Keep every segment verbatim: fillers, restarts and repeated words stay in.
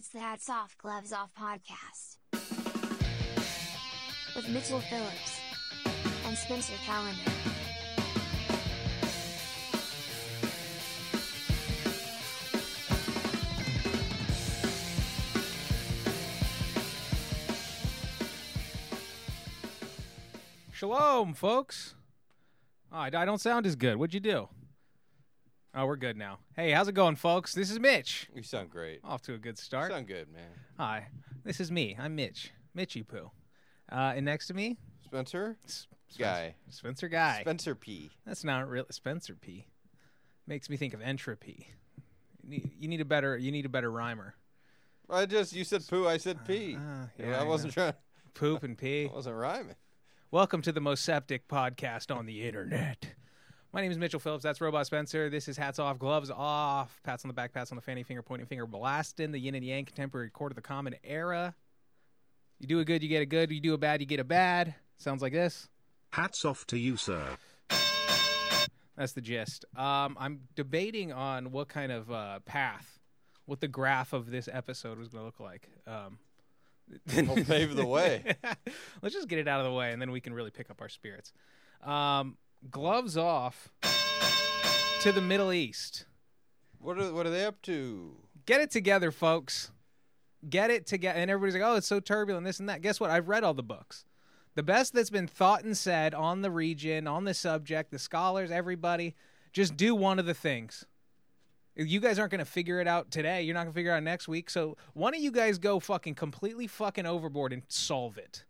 It's the Hats Off, Gloves Off podcast with Mitchell Phillips and Spencer Callender. Shalom, folks. Oh, I don't sound as good. What'd you do? Oh, we're good now. Hey, how's it going, folks? This is Mitch. You sound great. Off to a good start. You sound good, man. Hi. This is me. I'm Mitch. Mitchy Poo. Uh, and next to me? Spencer? S- Spencer Guy. Spencer Guy. Spencer P. That's not real. Spencer P. Makes me think of entropy. You need, you need a better You need a better rhymer. I just, you said poo, I said pee. Uh, uh, yeah, yeah, I wasn't trying to. Poop and pee. I wasn't rhyming. Welcome to the most septic podcast on the internet. My name is Mitchell Phillips. That's Robot Spencer. This is Hats Off, Gloves Off. Pats on the back, pats on the fanny, finger pointing finger, blasting the yin and yang contemporary court of the common era. You do a good, you get a good. You do a bad, you get a bad. Sounds like this. Hats off to you, sir. That's the gist. Um, I'm debating on what kind of uh, path, what the graph of this episode was going to look like. Um, It'll pave the way. Let's just get it out of the way, and then we can really pick up our spirits. Um... Gloves off to the Middle East. What are what are they up to? Get it together, folks. Get it together. And everybody's like, oh, it's so turbulent, this and that. Guess what? I've read all the books. The best that's been thought and said on the region, on the subject, the scholars, everybody, just do one of the things. You guys aren't going to figure it out today. You're not going to figure it out next week. So why don't you guys go fucking completely fucking overboard and solve it?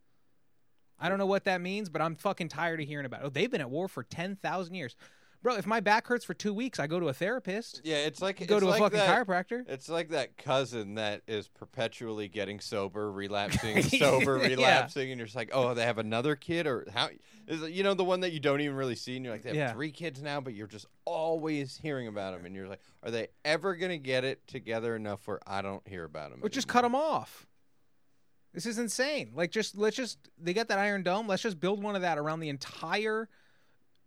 I don't know what that means, but I'm fucking tired of hearing about it. Oh, they've been at war for ten thousand years. Bro, if my back hurts for two weeks, I go to a therapist. Yeah, it's like... Go it's to like a fucking that, chiropractor. It's like that cousin that is perpetually getting sober, relapsing, sober, relapsing, yeah. And you're just like, oh, they have another kid? Or how? Is it, you know, the one that you don't even really see, and you're like, they have yeah. three kids now, but you're just always hearing about them, and you're like, are they ever going to get it together enough where I don't hear about them? Or anymore? Just cut them off. This is insane. Like, just let's just they got that Iron Dome. Let's just build one of that around the entire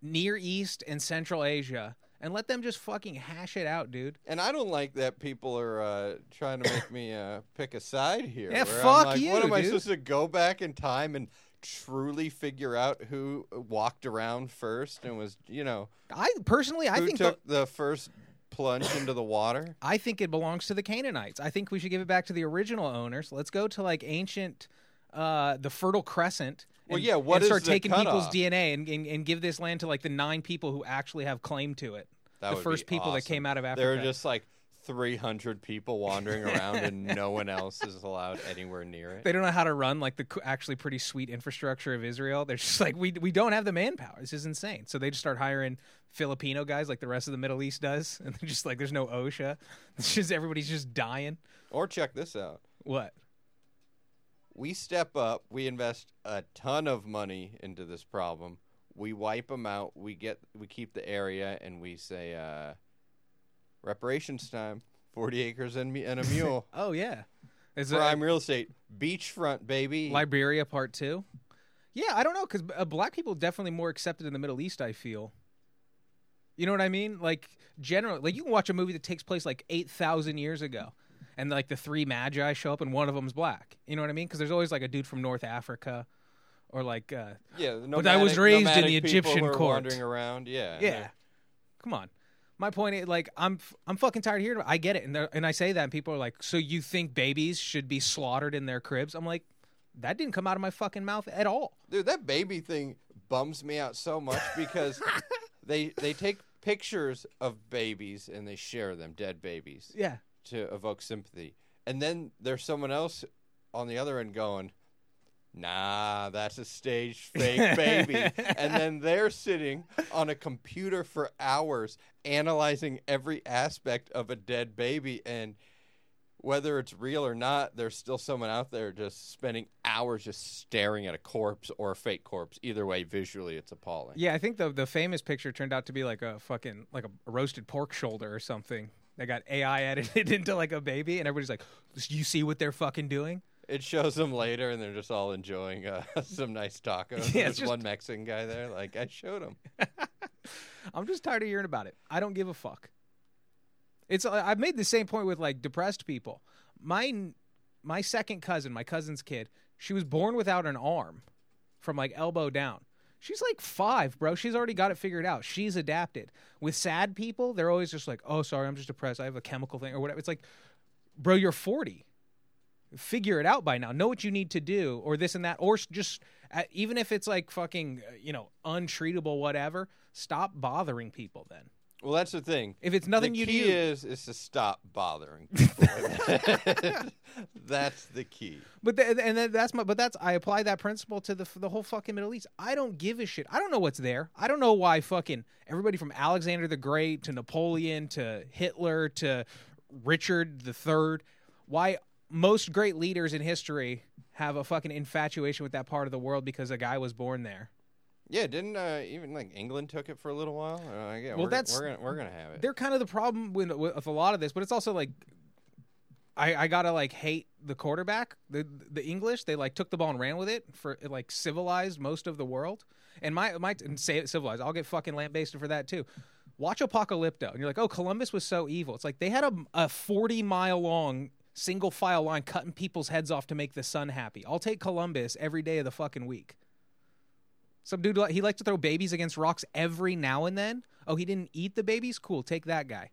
Near East and Central Asia and let them just fucking hash it out, dude. And I don't like that people are uh, trying to make me uh, pick a side here. Yeah, where fuck I'm like, you. What am dude. I supposed to go back in time and truly figure out who walked around first and was, you know? I personally, I who think took the, the first. Plunge into the water? I think it belongs to the Canaanites. I think we should give it back to the original owners. Let's go to like ancient, uh, the Fertile Crescent. And, well, yeah, what and is start the taking cutoff? People's D N A and, and and give this land to like the nine people who actually have claim to it. That the would first be people awesome. That came out of Africa. There are just like three hundred people wandering around, and no one else is allowed anywhere near it. They don't know how to run like the actually pretty sweet infrastructure of Israel. They're just like, we we don't have the manpower. This is insane. So they just start hiring Filipino guys like the rest of the Middle East does, and they're just like, there's no OSHA. It's just everybody's just dying. Or check this out. What? We step up. We invest a ton of money into this problem. We wipe them out. We get we keep the area, and we say, uh, reparations time, forty acres and, me- and a mule. Oh, yeah. Is Prime a, real estate. Beachfront, baby. Liberia part two. Yeah, I don't know, because uh, black people definitely more accepted in the Middle East, I feel. You know what I mean? Like, generally, like you can watch a movie that takes place like eight thousand years ago, and like the three magi show up, and one of them's black. You know what I mean? Because there's always like a dude from North Africa, or like, uh, yeah, nomadic, but I was raised in the Egyptian court. Wandering around, yeah. Yeah. Come on. My point is, like, I'm I'm fucking tired of hearing about it. I get it, and and I say that, and people are like, so you think babies should be slaughtered in their cribs? I'm like, that didn't come out of my fucking mouth at all. Dude, that baby thing bums me out so much because they they take pictures of babies and they share them, dead babies, yeah, to evoke sympathy. And then there's someone else on the other end going, nah, that's a staged fake baby. And then they're sitting on a computer for hours analyzing every aspect of a dead baby. And whether it's real or not, there's still someone out there just spending hours just staring at a corpse or a fake corpse. Either way, visually, it's appalling. Yeah, I think the the famous picture turned out to be like a fucking like a roasted pork shoulder or something. They got A I edited into like a baby, and everybody's like, you see what they're fucking doing? It shows them later, and they're just all enjoying uh, some nice tacos. Yeah, there's just one Mexican guy there. Like, I showed him. I'm just tired of hearing about it. I don't give a fuck. It's I've made the same point with, like, depressed people. my my second cousin, my cousin's kid, she was born without an arm from like elbow down. She's like five, bro. She's already got it figured out. She's adapted. With sad people, they're always just like, oh, sorry, I'm just depressed. I have a chemical thing or whatever. It's like, bro, you're forty. Figure it out by now. Know what you need to do or this and that. Or just, even if it's like fucking, you know, untreatable, whatever, stop bothering people then. Well, that's the thing. If it's nothing the you do. The key is, is to stop bothering people. That's the key. But th- and that's my, but that's, I apply that principle to the the whole fucking Middle East. I don't give a shit. I don't know what's there. I don't know why fucking everybody from Alexander the Great to Napoleon to Hitler to Richard the Third, why most great leaders in history have a fucking infatuation with that part of the world because a guy was born there. Yeah, didn't uh, even like England took it for a little while? Uh, yeah, well, we're, that's we're gonna, we're gonna have it. They're kind of the problem with, with a lot of this, but it's also like I, I gotta like hate the quarterback. The the English, they like took the ball and ran with it for it, like civilized most of the world. And my my and say it civilized, I'll get fucking lambasted for that too. Watch Apocalypto, and you're like, oh, Columbus was so evil. It's like they had a a forty mile long single file line cutting people's heads off to make the sun happy. I'll take Columbus every day of the fucking week. Some dude, he liked to throw babies against rocks every now and then. Oh, he didn't eat the babies? Cool, take that guy.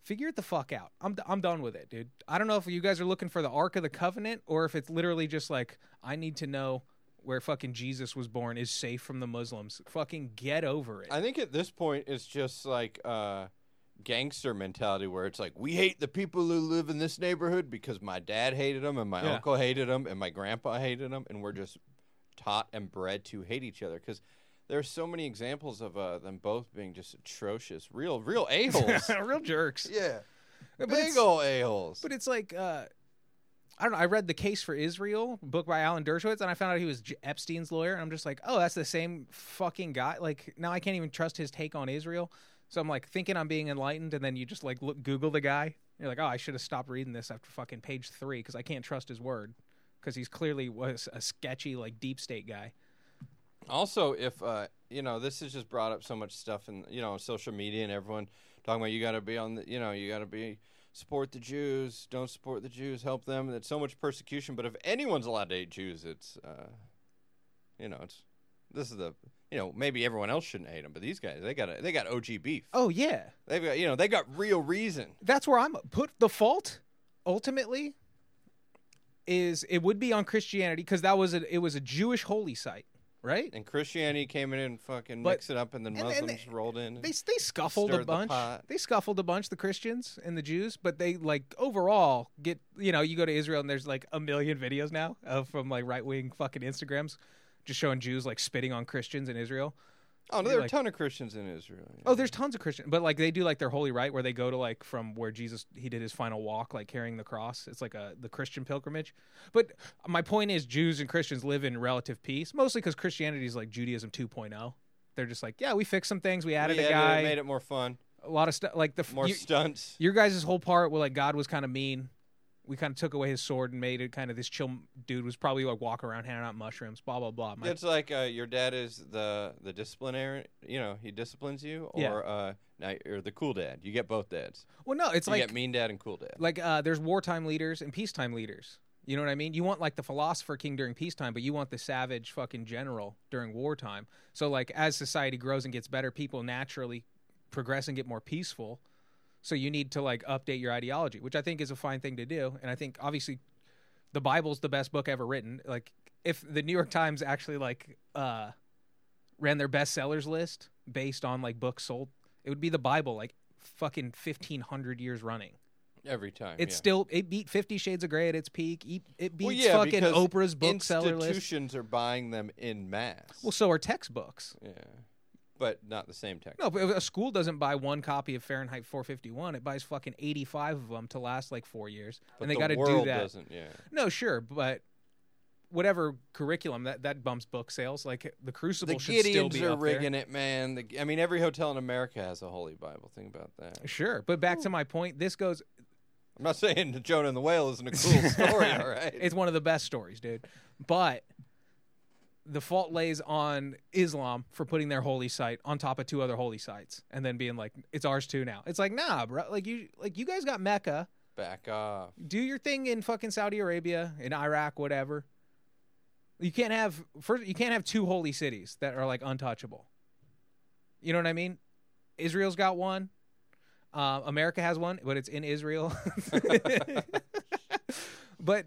Figure it the fuck out. I'm d- I'm done with it, dude. I don't know if you guys are looking for the Ark of the Covenant or if it's literally just like, I need to know where fucking Jesus was born is safe from the Muslims. Fucking get over it. I think at this point it's just like uh, gangster mentality where it's like, we hate the people who live in this neighborhood because my dad hated them and my yeah. uncle hated them and my grandpa hated them and we're just taught and bred to hate each other because there are so many examples of uh, them both being just atrocious, real, real a-holes, real jerks. Yeah, but big ol' a-holes. But it's like uh, I don't know. I read The Case for Israel, book by Alan Dershowitz, and I found out he was J- Epstein's lawyer. And I'm just like, oh, that's the same fucking guy. Like now I can't even trust his take on Israel. So I'm like thinking I'm being enlightened, and then you just like look, Google the guy. You're like, oh, I should have stopped reading this after fucking page three because I can't trust his word. Because he's clearly was a sketchy, like, deep state guy. Also, if, uh, you know, this has just brought up so much stuff in, you know, social media and everyone talking about you got to be on, the, you know, you got to be, support the Jews, don't support the Jews, help them. There's so much persecution. But if anyone's allowed to hate Jews, it's, uh, you know, it's, this is the, you know, maybe everyone else shouldn't hate them. But these guys, they got a, they got O G beef. Oh, yeah. They've got, you know, they got real reason. That's where I'm, put the fault, ultimately, is it would be on Christianity because that was a, it was a Jewish holy site, right? And Christianity came in and fucking but, mixed it up, and then Muslims and they, rolled in. They they scuffled a bunch. The they scuffled a bunch, the Christians and the Jews, but they like overall get, you know, you go to Israel and there's like a million videos now of, from like right wing fucking Instagrams just showing Jews like spitting on Christians in Israel. Oh, no, there are like, a ton of Christians in Israel. You know? Oh, there's tons of Christians. But, like, they do, like, their holy rite where they go to, like, from where Jesus, he did his final walk, like, carrying the cross. It's like a the Christian pilgrimage. But my point is Jews and Christians live in relative peace, mostly because Christianity is, like, Judaism two point oh. They're just like, yeah, we fixed some things. We added we a added, guy. We made it more fun. A lot of stuff. Like the More you, stunts. Your guys' whole part where, like, God was kind of mean. We kind of took away his sword and made it kind of this chill dude was probably like walk around handing out mushrooms, blah, blah, blah. My- it's like uh, your dad is the, the disciplinarian, you know, he disciplines you or yeah. uh, now you're the cool dad. You get both dads. Well, no, it's you like. You get mean dad and cool dad. Like uh, there's wartime leaders and peacetime leaders. You know what I mean? You want like the philosopher king during peacetime, but you want the savage fucking general during wartime. So like as society grows and gets better, people naturally progress and get more peaceful. So you need to, like, update your ideology, which I think is a fine thing to do. And I think, obviously, the Bible's the best book ever written. Like, if the New York Times actually, like, uh, ran their bestsellers list based on, like, books sold, it would be the Bible, like, fucking fifteen hundred years running. Every time, It's yeah. still, it beat Fifty Shades of Grey at its peak. It, it beats well, yeah, fucking Oprah's bookseller list. Institutions are buying them en masse. Well, so are textbooks. Yeah. But not the same text. No, but a school doesn't buy one copy of Fahrenheit four fifty-one. It buys fucking eighty-five of them to last like four years. But and they the got to do that. Doesn't, yeah. No, sure, but whatever curriculum that, that bumps book sales. Like the Crucible the should Gideons still be up there. The Gideons are rigging it, man. The, I mean, every hotel in America has a Holy Bible. Think about that. Sure, but back Ooh. to my point. This goes. I'm not saying the Jonah and the Whale isn't a cool story. All right, it's one of the best stories, dude. But. The fault lays on Islam for putting their holy site on top of two other holy sites and then being like, it's ours too now. It's like, nah, bro. Like you, like you guys got Mecca Back off. Do your thing in fucking Saudi Arabia, in Iraq, whatever. You can't have first. You can't have two holy cities that are like untouchable. You know what I mean? Israel's got one. Uh, America has one, but it's in Israel. But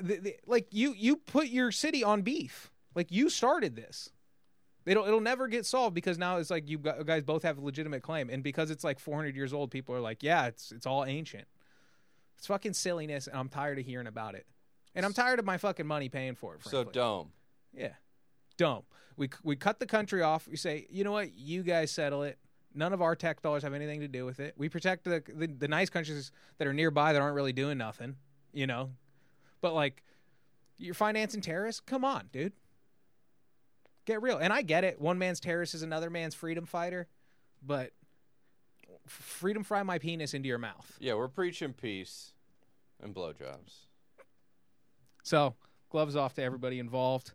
the, the, like you, you put your city on beef. Like you started this. It'll it'll never get solved because now it's like you guys both have a legitimate claim, and because it's like four hundred years old, people are like, yeah, it's it's all ancient. It's fucking silliness, and I'm tired of hearing about it. And I'm tired of my fucking money paying for it, frankly. So dome. Yeah. Dome. We we cut the country off. We say, you know what? You guys settle it. None of our tech dollars have anything to do with it. We protect the, the, the nice countries that are nearby that aren't really doing nothing, you know? But, like, you're financing terrorists? Come on, dude. Get real. And I get it. One man's terrorist is another man's freedom fighter. But freedom fry my penis into your mouth. Yeah, we're preaching peace and blowjobs. So, gloves off to everybody involved.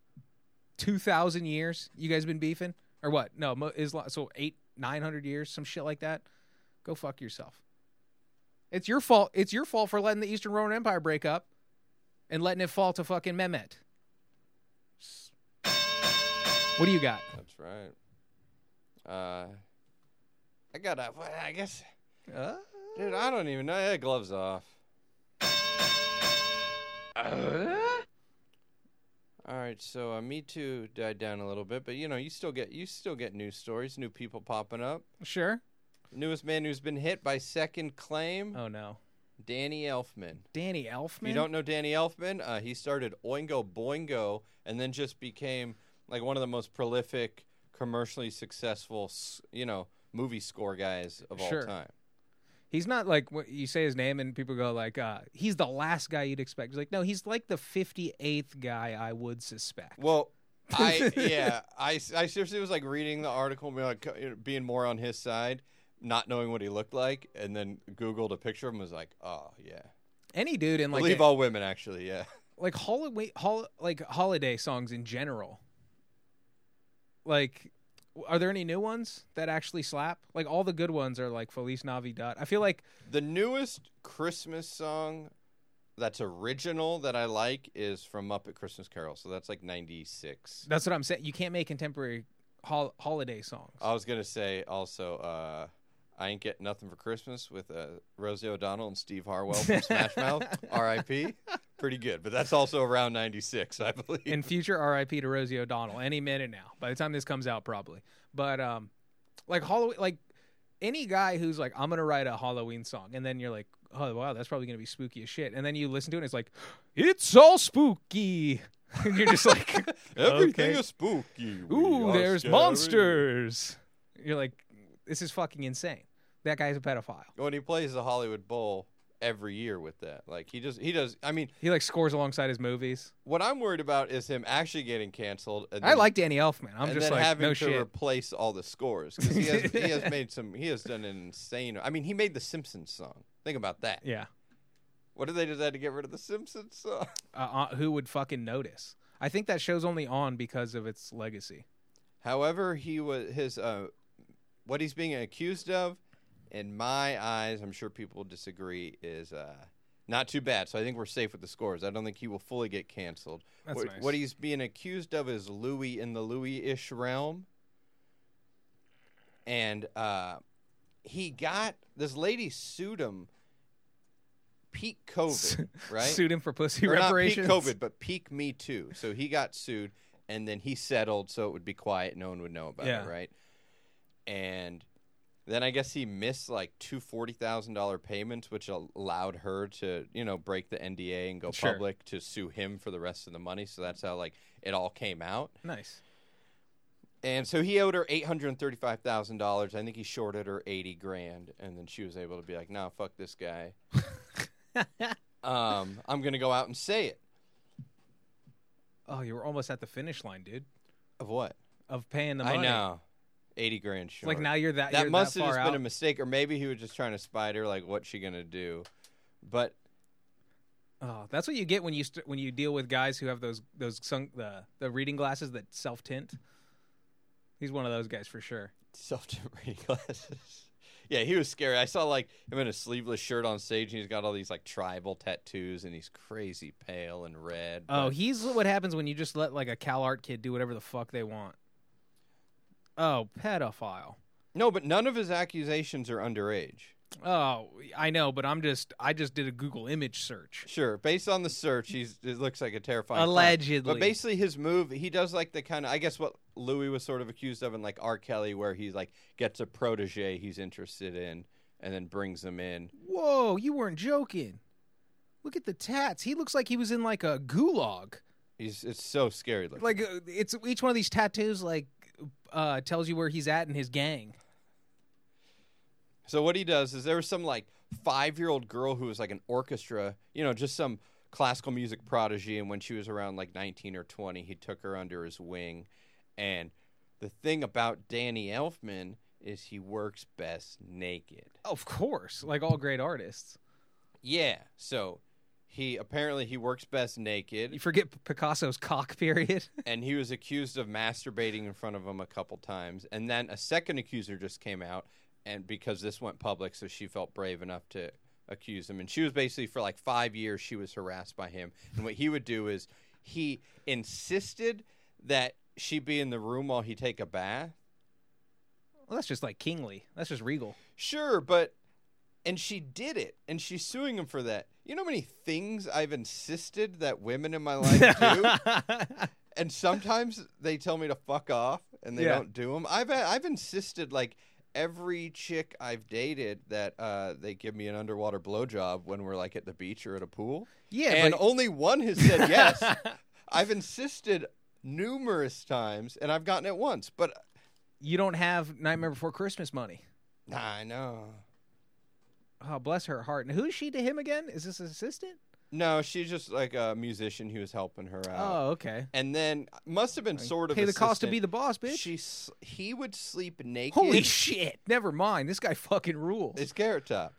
two thousand years you guys been beefing? Or what? No, Islam, so eight, nine hundred years, some shit like that? Go fuck yourself. It's your fault. It's your fault for letting the Eastern Roman Empire break up and letting it fall to fucking Mehmet. What do you got? That's right. Uh, I got a, I guess. Uh, dude, I don't even know. I had gloves off. Uh? All right, so uh, Me Too died down a little bit, but you know, you still get you still get news stories, new people popping up. Sure. The newest man who's been hit by second claim. Oh no. Danny Elfman. Danny Elfman? If you don't know Danny Elfman? Uh, he started Oingo Boingo and then just became like one of the most prolific, commercially successful, you know, movie score guys of all sure. time. He's not like, you say his name and people go like, uh, he's the last guy you'd expect. He's like, no, he's like the fifty-eighth guy I would suspect. Well, I yeah, I, I seriously was like reading the article, being more on his side, not knowing what he looked like, and then Googled a picture of him, was like, oh, yeah. Any dude in like... Believe a, all women, actually, yeah. Like, holiday, hol- like holiday songs in general. Like... Are there any new ones that actually slap? Like, all the good ones are, like, Feliz Navidad. I feel like... The newest Christmas song that's original that I like is from Muppet Christmas Carol. So that's, like, ninety-six. That's what I'm saying. You can't make contemporary hol- holiday songs. I was going to say, also, uh, I Ain't Getting Nothing for Christmas with uh, Rosie O'Donnell and Steve Harwell from Smash Mouth, R I P Pretty good, but that's also around ninety-six, I believe. In future, R I P to Rosie O'Donnell any minute now. By the time this comes out, probably. But um, like Halloween, like any guy who's like, I'm gonna write a Halloween song, and then you're like, oh wow, that's probably gonna be spooky as shit, and then you listen to it, and it's like, it's all spooky. And you're just like, everything okay. is spooky. We Ooh, there's scary. monsters. You're like, this is fucking insane. That guy's a pedophile. When he plays the Hollywood Bowl. Every year with that, like he just he does. I mean, he like scores alongside his movies. What I'm worried about is him actually getting canceled. And then, I like Danny Elfman. I'm and just then like having no to shit. replace all the scores because he has he has made some. He has done an insane. I mean, he made the Simpsons song. Think about that. Yeah. What did they do that to get rid of the Simpsons song? Uh, uh, who would fucking notice? I think that show's only on because of its legacy. However, he was his uh, what he's being accused of. In my eyes, I'm sure people disagree, is uh, not too bad. So I think we're safe with the scores. I don't think he will fully get canceled. That's what, nice. What he's being accused of is Louis in the Louis-ish realm. And uh, he got – this lady sued him peak COVID, right? Sued him for pussy or reparations? Not peak COVID, but peak Me Too. So he got sued, and then he settled so it would be quiet. No one would know about yeah. it, right? And – then I guess he missed like two forty thousand dollar payments, which allowed her to, you know, break the N D A and go sure. public to sue him for the rest of the money. So that's how like it all came out. Nice. And so he owed her eight hundred and thirty five thousand dollars. I think he shorted her eighty grand, and then she was able to be like, "Nah, fuck this guy. um, I'm gonna go out and say it." Oh, you were almost at the finish line, dude. Of what? Of paying the money. I know. eighty grand short. Like now you're that That you're must that have far just out. Been a mistake, or maybe he was just trying to spite her, like what's she gonna do? But oh, that's what you get when you st- when you deal with guys who have those those sun- the the reading glasses that self tint. He's one of those guys for sure. Self tint reading glasses. Yeah, he was scary. I saw like him in a sleeveless shirt on stage, and he's got all these like tribal tattoos, and he's crazy pale and red. But... Oh, he's what happens when you just let like a CalArt kid do whatever the fuck they want. Oh, pedophile. No, but none of his accusations are underage. Oh, I know, but I'm just I just did a Google image search. Sure, based on the search, he's it looks like a terrifying allegedly. Crime. But basically his move, he does like the kind of I guess what Louis was sort of accused of in like R. Kelly, where he like gets a protege he's interested in and then brings them in. Whoa, you weren't joking. Look at the tats. He looks like he was in like a gulag. He's it's so scary looking. Like it's each one of these tattoos like uh, tells you where he's at in his gang. So what he does is there was some, like, five-year-old girl who was, like, an orchestra, you know, just some classical music prodigy, and when she was around, like, nineteen or twenty, he took her under his wing. And the thing about Danny Elfman is he works best naked. Of course, like all great artists. Yeah, so he apparently he works best naked. You forget Picasso's cock period. And he was accused of masturbating in front of him a couple times. And then a second accuser just came out. And because this went public, so she felt brave enough to accuse him. And she was basically, for like five years, she was harassed by him. And what he would do is he insisted that she be in the room while he take a bath. Well, that's just like kingly. That's just regal. Sure, but, and she did it. And she's suing him for that. You know how many things I've insisted that women in my life do? And sometimes they tell me to fuck off, and they yeah. don't do them. I've, I've insisted, like... Every chick I've dated that uh, they give me an underwater blowjob when we're like at the beach or at a pool. Yeah. And but... only one has said yes. I've insisted numerous times and I've gotten it once, but. You don't have Nightmare Before Christmas money. Nah, I know. Oh, bless her heart. And who is she to him again? Is this his assistant? No, she's just like a musician who was helping her out. Oh, okay. And then must have been sort of pay assistant. The cost to be the boss, bitch. She, he would sleep naked. Holy shit! Never mind. This guy fucking rules. It's Carrot Top.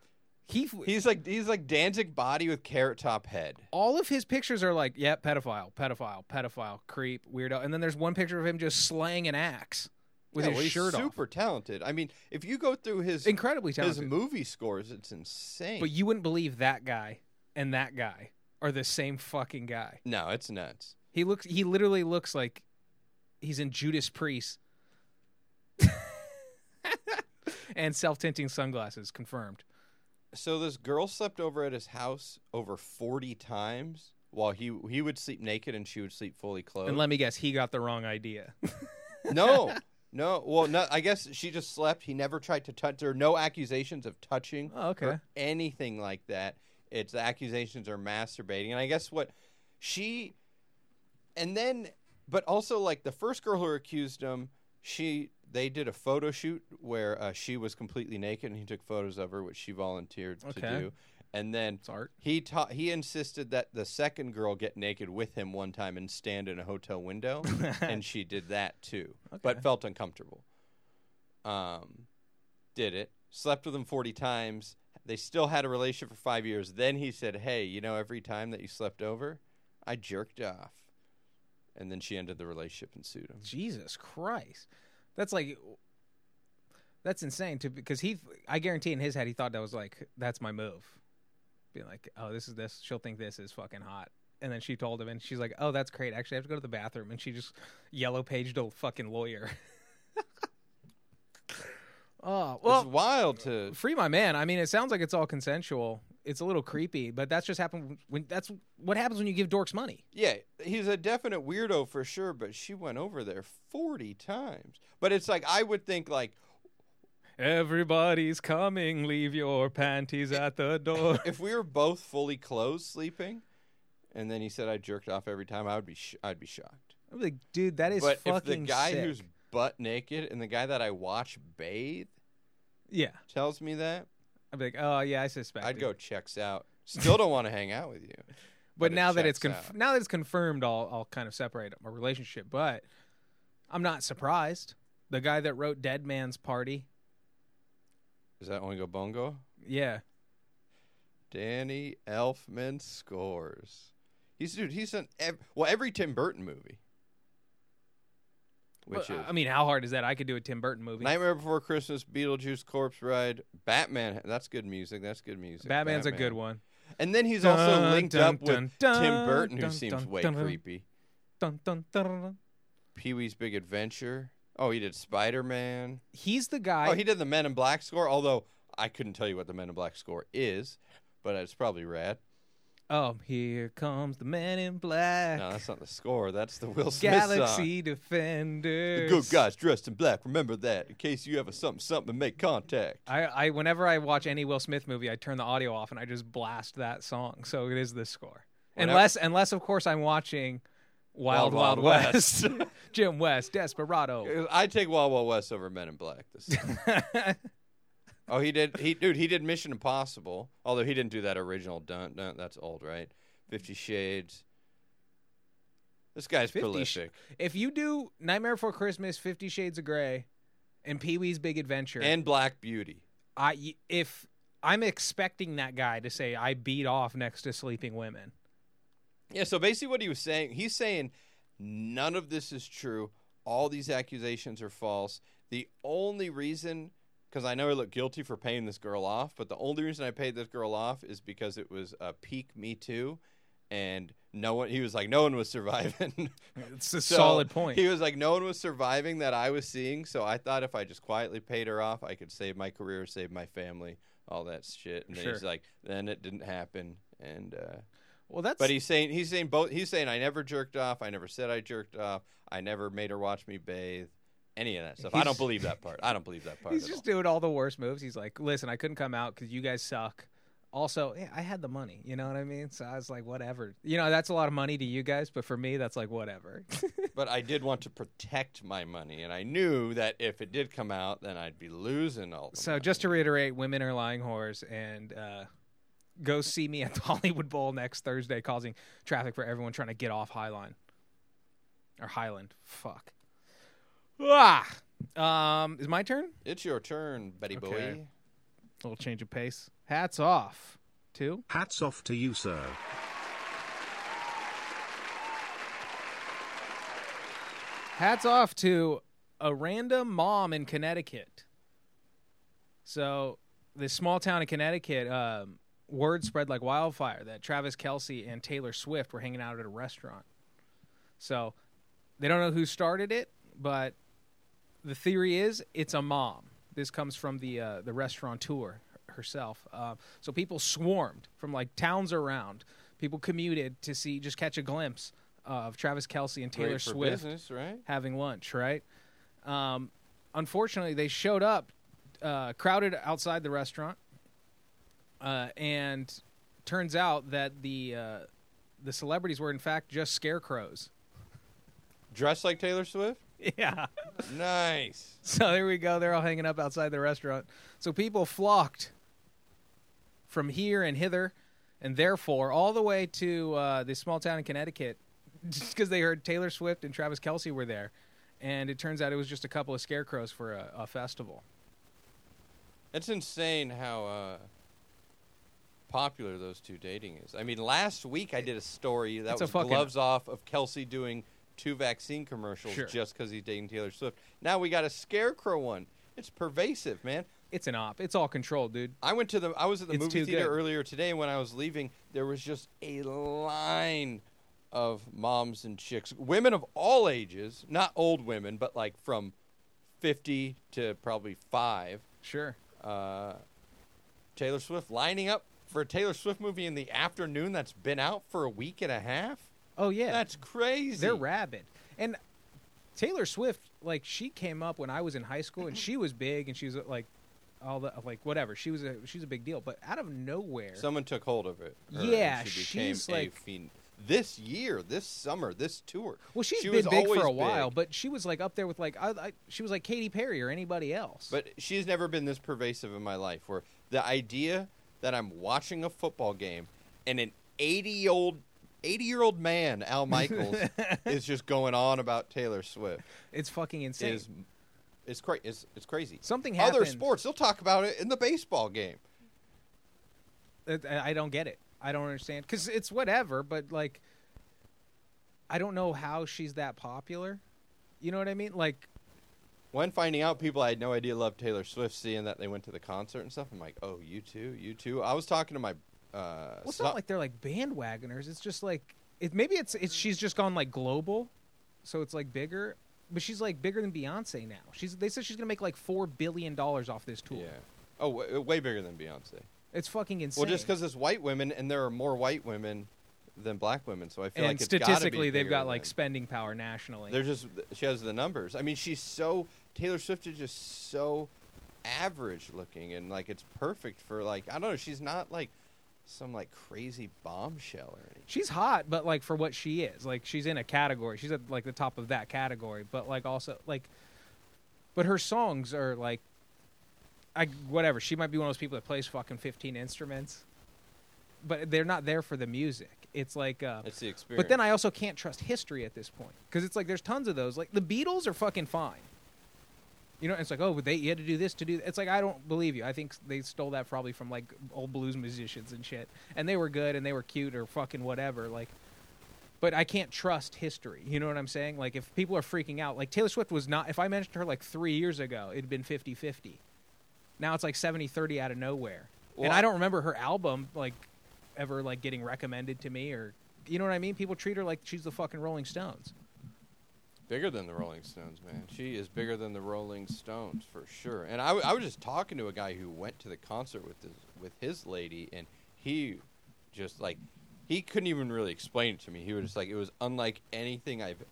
He he's like he's like Danzig body with Carrot Top head. All of his pictures are like, yeah, pedophile, pedophile, pedophile, creep, weirdo. And then there's one picture of him just slaying an axe with yeah, his well, shirt he's off. Super talented. I mean, if you go through his incredibly talented his movie scores, it's insane. But you wouldn't believe that guy. And that guy are the same fucking guy. No, it's nuts. He looks. He literally looks like he's in Judas Priest. And self-tinting sunglasses, confirmed. So this girl slept over at his house over forty times while he he would sleep naked and she would sleep fully clothed. And let me guess, he got the wrong idea. No. No, well, no, I guess she just slept. He never tried to touch. There are no accusations of touching oh, okay. or anything like that. It's the accusations are masturbating. And I guess what she and then but also like the first girl who accused him, she they did a photo shoot where uh, she was completely naked and he took photos of her, which she volunteered okay. to do. And then it's art. he taught he insisted that the second girl get naked with him one time and stand in a hotel window. And she did that, too, okay. but felt uncomfortable. Um, did it. Slept with him forty times. They still had a relationship for five years. Then he said, hey, you know, every time that you slept over, I jerked off. And then she ended the relationship and sued him. Jesus Christ. That's like, that's insane, too, because he, I guarantee in his head, he thought that was like, that's my move. Being like, oh, this is this. She'll think this is fucking hot. And then she told him, and she's like, oh, that's great. Actually, I have to go to the bathroom. And she just yellow-paged old fucking lawyer. Oh, well, it's wild to free my man. I mean, it sounds like it's all consensual. It's a little creepy, but that's just happened when that's what happens when you give dorks money. Yeah, he's a definite weirdo for sure, but she went over there forty times. But it's like I would think like everybody's coming, leave your panties at the door. If we were both fully clothed sleeping and then he said I jerked off every time, I would be sh- I'd be shocked. I'd be like, dude, that is but fucking But if the guy sick. Who's butt naked and the guy that I watch bathe yeah tells me that, I'd be like, oh yeah, I suspect I'd it. Go checks out. Still don't want to hang out with you, but, but now that it's conf- now that it's confirmed, I'll, I'll kind of separate my relationship. But I'm not surprised. The guy that wrote Dead Man's Party, is that Oingo Boingo? Yeah, Danny Elfman scores. He's dude he's an ev- well every Tim Burton movie. Which well, is, I mean, how hard is that? I could do a Tim Burton movie. Nightmare Before Christmas, Beetlejuice, Corpse Bride, Batman. That's good music. That's good music. Batman's Batman. a good one. And then he's also dun, linked dun, up dun, with dun, Tim Burton, dun, who seems dun, way dun, creepy. Dun, dun, dun, dun, dun. Pee-wee's Big Adventure. Oh, he did Spider-Man. He's the guy. Oh, he did the Men in Black score, although I couldn't tell you what the Men in Black score is, but it's probably rad. Oh, here comes the Men in Black. No, that's not the score. That's the Will Smith Galaxy song. Galaxy Defenders. The good guys dressed in black. Remember that in case you have a something, something to make contact. I, I, whenever I watch any Will Smith movie, I turn the audio off and I just blast that song. So it is this score. Whenever. Unless, unless of course, I'm watching Wild Wild, Wild, Wild West. West. Jim West, Desperado. I take Wild Wild West over Men in Black this time. Oh, he did. He dude, he did Mission Impossible. Although he didn't do that original. Dun, dun, that's old, right? Fifty Shades. This guy's prolific. Sh- if you do Nightmare Before Christmas, Fifty Shades of Grey, and Pee-wee's Big Adventure, and Black Beauty, I if I'm expecting that guy to say I beat off next to sleeping women. Yeah. So basically, what he was saying, he's saying none of this is true. All these accusations are false. The only reason. Because I know I look guilty for paying this girl off, but the only reason I paid this girl off is because it was a peak Me Too, and no one. He was like, no one was surviving. It's a so solid point. He was like, no one was surviving that I was seeing, so I thought if I just quietly paid her off, I could save my career, save my family, all that shit. And sure. Then he's like, then it didn't happen, and uh, well, that's. But he's saying he's saying both. He's saying I never jerked off. I never said I jerked off. I never made her watch me bathe. Any of that stuff. He's, I don't believe that part. I don't believe that part. He's at just all. doing all the worst moves. He's like, listen, I couldn't come out because you guys suck. Also, yeah, I had the money. You know what I mean? So I was like, whatever. You know, that's a lot of money to you guys, but for me, that's like, whatever. But I did want to protect my money, and I knew that if it did come out, then I'd be losing all the So money. Just to reiterate, women are lying whores, and uh, go see me at the Hollywood Bowl next Thursday, causing traffic for everyone trying to get off Highline. Or Highland. Fuck. Ah, um, is my turn? It's your turn, buddy okay. boy. A little change of pace. Hats off to. Hats off to you, sir. Hats off to a random mom in Connecticut. So, this small town in Connecticut, um, word spread like wildfire that Travis Kelce and Taylor Swift were hanging out at a restaurant. So, they don't know who started it, but the theory is it's a mom. This comes from the uh, the restaurateur herself. Uh, so people swarmed from, like, towns around. People commuted to see, just catch a glimpse of Travis Kelce and Taylor Swift business, right? having lunch, right? Um, unfortunately, they showed up, uh, crowded outside the restaurant, uh, and turns out that the uh, the celebrities were, in fact, just scarecrows. Dressed like Taylor Swift? Yeah. Nice. So there we go. They're all hanging up outside the restaurant. So people flocked from here and hither, and therefore all the way to uh, this small town in Connecticut, just because they heard Taylor Swift and Travis Kelce were there. And it turns out it was just a couple of scarecrows for a, a festival. It's insane how uh, popular those two dating is. I mean, last week I did a story that it's was fucking- gloves off of Kelce doing two vaccine commercials sure. just because he's dating Taylor Swift. Now we got a scarecrow one. It's pervasive, man. It's an op. It's all controlled, dude. I went to the. I was at the it's movie theater good. earlier today. When I was leaving, there was just a line of moms and chicks, women of all ages, not old women, but like from fifty to probably five. Sure. Uh, Taylor Swift lining up for a Taylor Swift movie in the afternoon that's been out for a week and a half. Oh, yeah. That's crazy. They're rabid. And Taylor Swift, like, she came up when I was in high school, and she was big, and she was, like, all the, like, whatever. She was a she's a big deal. But out of nowhere. Someone took hold of it. Yeah, she became she's, a like. Fiend. This year, this summer, this tour. Well, she's she been big for a while, big. But she was, like, up there with, like, I, I, she was, like, Katy Perry or anybody else. But she's never been this pervasive in my life, where the idea that I'm watching a football game and an eighty-year-old eighty-year-old man, Al Michaels, is just going on about Taylor Swift. It's fucking insane. It's it's, cra- it's, it's crazy. Something happened. Other sports, they'll talk about it in the baseball game. I don't get it. I don't understand. Because it's whatever, but, like, I don't know how she's that popular. You know what I mean? Like, when finding out people I had no idea loved Taylor Swift, seeing that they went to the concert and stuff, I'm like, oh, you too, you too. I was talking to my. Uh, well, it's so- not like they're like bandwagoners. It's just like it. Maybe it's it's she's just gone like global, so it's like bigger. But she's like bigger than Beyonce now. She's they said she's gonna make like four billion dollars off this tour. Yeah. Oh, w- way bigger than Beyonce. It's fucking insane. Well, just because it's white women, and there are more white women than black women, so I feel and like it's gotta be bigger. Statistically, they've got like spending power nationally. They're just she has the numbers. I mean, she's so Taylor Swift is just so average looking, and like it's perfect for like I don't know. She's not like some like crazy bombshell or anything. She's hot, but like for what she is, like she's in a category. She's at like the top of that category, but like also like, but her songs are like. I, whatever. She might be one of those people that plays fucking fifteen instruments, but they're not there for the music. It's like, uh, it's the experience. But then I also can't trust history at this point because it's like there's tons of those. Like the Beatles are fucking fine, you know. It's like, oh, but they you had to do this to do. That. It's like I don't believe you. I think they stole that probably from like old blues musicians and shit, and they were good and they were cute or fucking whatever. Like, but I can't trust history. You know what I'm saying? Like if people are freaking out, like Taylor Swift was not. If I mentioned her like three years ago, it'd been fifty-fifty. Now it's like seventy thirty out of nowhere. Well, and I don't remember her album like ever like getting recommended to me or you know what I mean? People treat her like she's the fucking Rolling Stones. Bigger than the Rolling Stones, man. She is bigger than the Rolling Stones for sure. And I, w- I was just talking to a guy who went to the concert with his, with his lady and he just like he couldn't even really explain it to me. He was just like it was unlike anything I've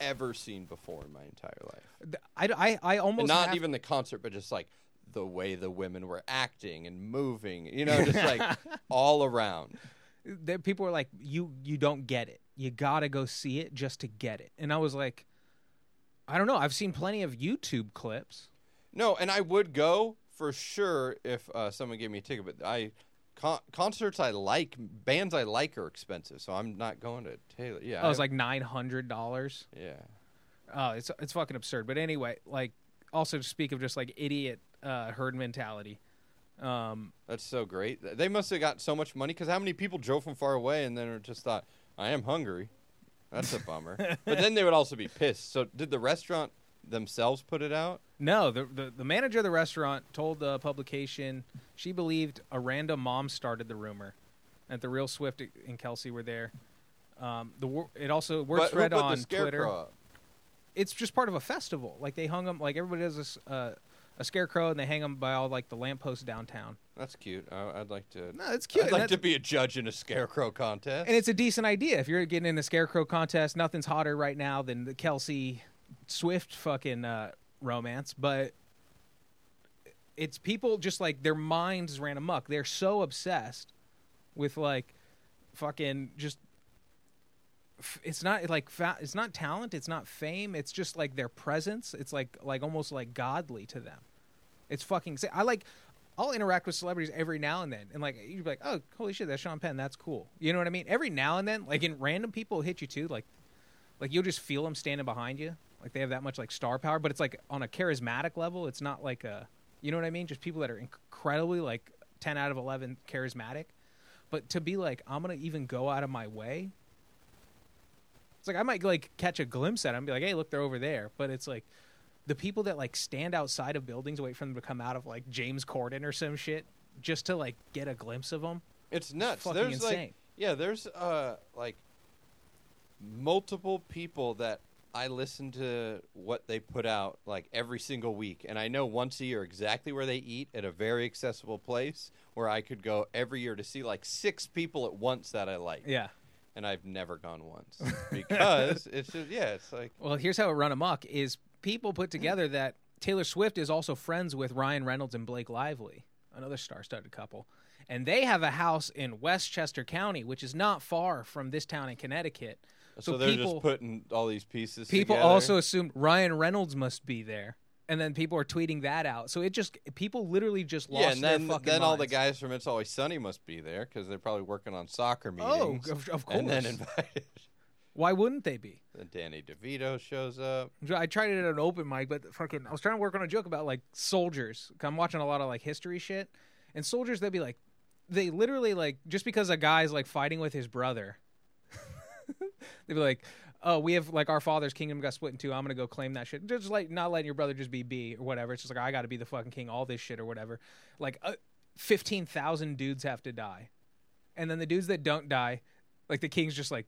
ever seen before in my entire life. I, I, I almost and not have... even the concert but just like the way the women were acting and moving, you know, just like all around. There, people were like, you you don't get it. You got to go see it just to get it. And I was like, I don't know. I've seen plenty of YouTube clips. No, and I would go for sure if uh, someone gave me a ticket. But I con- concerts I like, bands I like are expensive, so I'm not going to Taylor. Yeah, oh, I was like nine hundred dollars. Yeah. Oh, it's, it's fucking absurd. But anyway, like also to speak of just like idiot, Uh, herd mentality. Um, That's so great. They must have got so much money because how many people drove from far away and then just thought, I am hungry. That's a bummer. But then they would also be pissed. So did the restaurant themselves put it out? No. The, the, the manager of the restaurant told the publication she believed a random mom started the rumor that the real Swift and Kelce were there. Um, the It also works read on Twitter. Up? It's just part of a festival. Like they hung them, like everybody does this... Uh, A scarecrow, and they hang them by all like the lampposts downtown. That's cute. I, I'd like to. No, it's cute. I'd like to be a judge in a scarecrow contest. And it's a decent idea if you're getting in a scarecrow contest. Nothing's hotter right now than the Kelce Swift fucking uh, romance. But it's people just like their minds ran amok. They're so obsessed with like fucking just. It's not like fa- it's not talent. It's not fame. It's just like their presence. It's like like almost like godly to them. It's fucking sick. I like I'll interact with celebrities every now and then. And like you'd be like, oh, holy shit, that's Sean Penn. That's cool. You know what I mean? Every now and then, like in random people hit you too. Like like you'll just feel them standing behind you. Like they have that much like star power. But it's like on a charismatic level. It's not like a, you know what I mean? Just people that are incredibly like ten out of eleven charismatic. But to be like, I'm going to even go out of my way. It's like I might like catch a glimpse at them and be like, hey, look, they're over there. But it's like the people that like stand outside of buildings, wait for them to come out of like James Corden or some shit just to like get a glimpse of them. It's nuts. It's there's insane. Like, yeah, there's uh, like multiple people that I listen to what they put out like every single week. And I know once a year exactly where they eat at a very accessible place where I could go every year to see like six people at once that I like. Yeah. And I've never gone once because it's just, yeah, it's like. Well, here's how it run amok is people put together that Taylor Swift is also friends with Ryan Reynolds and Blake Lively, another star-studded couple. And they have a house in Westchester County, which is not far from this town in Connecticut. So, so they're people, just putting all these pieces people together. People also assume Ryan Reynolds must be there. And then people are tweeting that out. So it just, people literally just lost yeah, and then, their fucking minds. Yeah, then all the guys from It's Always Sunny must be there because they're probably working on soccer meetings. Oh, of course. And then invited. Why wouldn't they be? Then Danny DeVito shows up. I tried it at an open mic, but fucking, I was trying to work on a joke about like soldiers. I'm watching a lot of like history shit. And soldiers, they'd be like, they literally like, just because a guy's like fighting with his brother, they'd be like, oh, we have, like, our father's kingdom got split in two. I'm going to go claim that shit. Just, like, not letting your brother just be B or whatever. It's just like, I got to be the fucking king, all this shit or whatever. Like, uh, fifteen thousand dudes have to die. And then the dudes that don't die, like, the king's just like,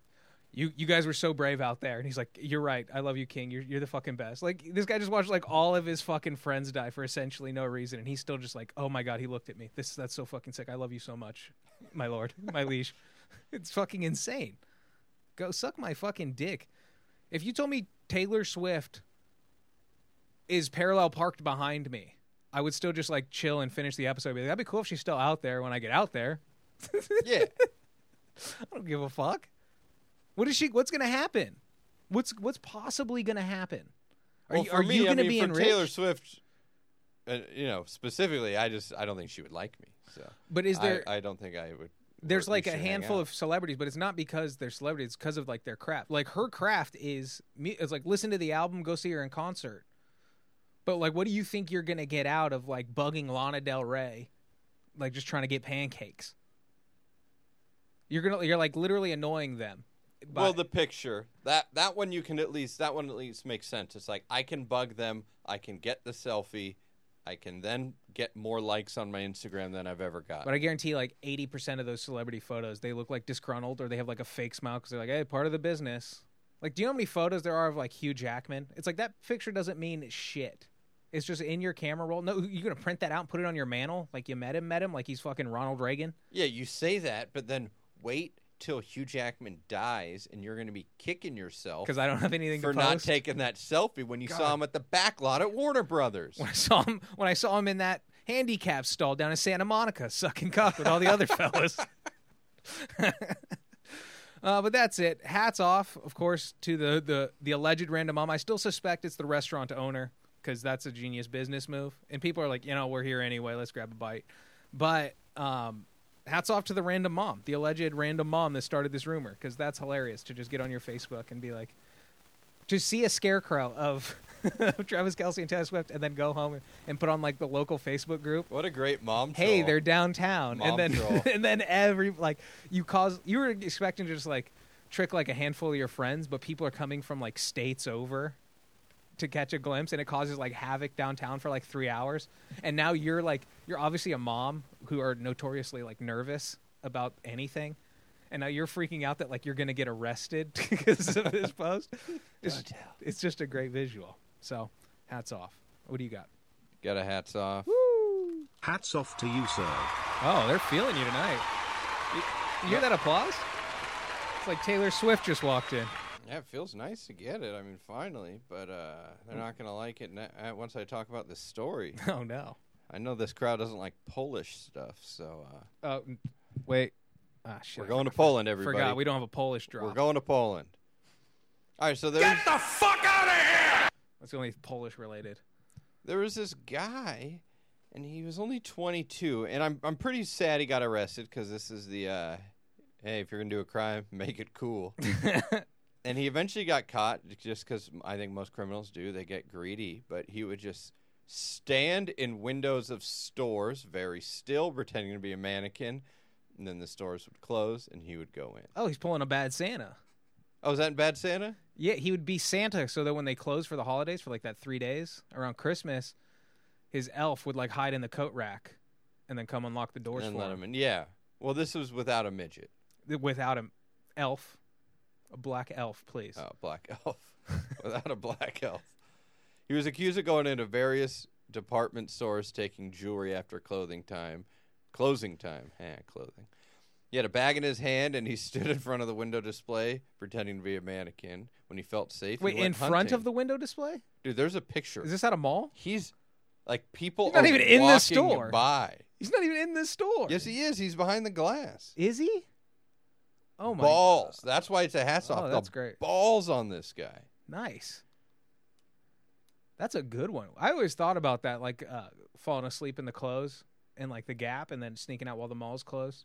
You you guys were so brave out there. And he's like, you're right. I love you, King. You're you're the fucking best. Like, this guy just watched, like, all of his fucking friends die for essentially no reason. And he's still just like, oh, my God, he looked at me. This That's so fucking sick. I love you so much, my lord, my liege. It's fucking insane. Go suck my fucking dick. If you told me Taylor Swift is parallel parked behind me, I would still just, like, chill and finish the episode. Be like, that'd be cool if she's still out there when I get out there. Yeah. I don't give a fuck. What is she? What's gonna happen? What's what's possibly gonna happen? Are well, you, are me, you gonna I mean, be for enriched? Taylor Swift, uh, you know, specifically, I just I don't think she would like me. So, but is there? I, I don't think I would. There's like a handful of celebrities, but it's not because they're celebrities. It's because of like their craft. Like her craft is, it's like listen to the album, go see her in concert. But like, what do you think you're gonna get out of like bugging Lana Del Rey, like just trying to get pancakes? You're gonna you're like literally annoying them. By. Well, the picture that that one you can at least that one at least makes sense. It's like I can bug them, I can get the selfie, I can then get more likes on my Instagram than I've ever got. But I guarantee, like eighty percent of those celebrity photos, they look like disgruntled or they have like a fake smile because they're like, "Hey, part of the business." Like, do you know how many photos there are of like Hugh Jackman? It's like that picture doesn't mean shit. It's just in your camera roll. No, you're gonna print that out and put it on your mantle. Like you met him, met him, like he's fucking Ronald Reagan. Yeah, you say that, but then wait. Till Hugh Jackman dies, and you're going to be kicking yourself because I don't have anything for to not taking that selfie when you God. saw him at the back lot at Warner Brothers. When I saw him, when I saw him in that handicap stall down in Santa Monica, sucking cock with all the other fellas. uh, but that's it. Hats off, of course, to the the the alleged random mom. I still suspect it's the restaurant owner because that's a genius business move. And people are like, you know, we're here anyway. Let's grab a bite. But um. Hats off to the random mom, the alleged random mom that started this rumor, because that's hilarious to just get on your Facebook and be like, to see a scarecrow of, of Travis Kelce and Taylor Swift and then go home and, and put on, like, the local Facebook group. What a great mom troll. Hey, they're downtown. Mom and then and then every, like, you cause, you were expecting to just, like, trick, like, a handful of your friends, but people are coming from, like, states over to catch a glimpse, and it causes like havoc downtown for like three hours. And now you're like, you're obviously a mom who are notoriously like nervous about anything. And now you're freaking out that like you're going to get arrested because of this post. It's, it's just a great visual. So hats off. What do you got? Got a hats off. Woo! Hats off to you, sir. Oh, they're feeling you tonight. You, you hear that applause? It's like Taylor Swift just walked in. Yeah, it feels nice to get it. I mean, finally, but uh, they're not going to like it na- once I talk about this story. Oh, no. I know this crowd doesn't like Polish stuff, so. Uh, oh, wait. Ah, shit. We're going to Poland, everybody. Forgot. We don't have a Polish drop. We're going to Poland. All right, so there's. Get the fuck out of here! That's the only Polish related. There was this guy, and he was only twenty-two, and I'm, I'm pretty sad he got arrested because this is the, uh, hey, if you're going to do a crime, make it cool. And he eventually got caught just because I think most criminals do. They get greedy. But he would just stand in windows of stores very still, pretending to be a mannequin. And then the stores would close, and he would go in. Oh, he's pulling a Bad Santa. Oh, is that Bad Santa? Yeah, he would be Santa so that when they closed for the holidays for, like, that three days around Christmas, his elf would, like, hide in the coat rack and then come unlock the doors and for let him. him in. Yeah. Well, this was without a midget. Without an elf. A black elf, please. Oh, black elf. Without a black elf. He was accused of going into various department stores, taking jewelry after clothing time. Closing time. Eh, clothing. He had a bag in his hand, and he stood in front of the window display, pretending to be a mannequin. When he felt safe, Wait, he in hunting. front of the window display? Dude, there's a picture. Is this at a mall? He's, like, people He's not are even in the store. by. He's not even in the store. Yes, he is. He's behind the glass. Is he? Oh my balls. God. That's why it's a hats off. Oh, that's the great. Balls on this guy. Nice. That's a good one. I always thought about that, like uh, falling asleep in the clothes and like the Gap and then sneaking out while the mall's closed.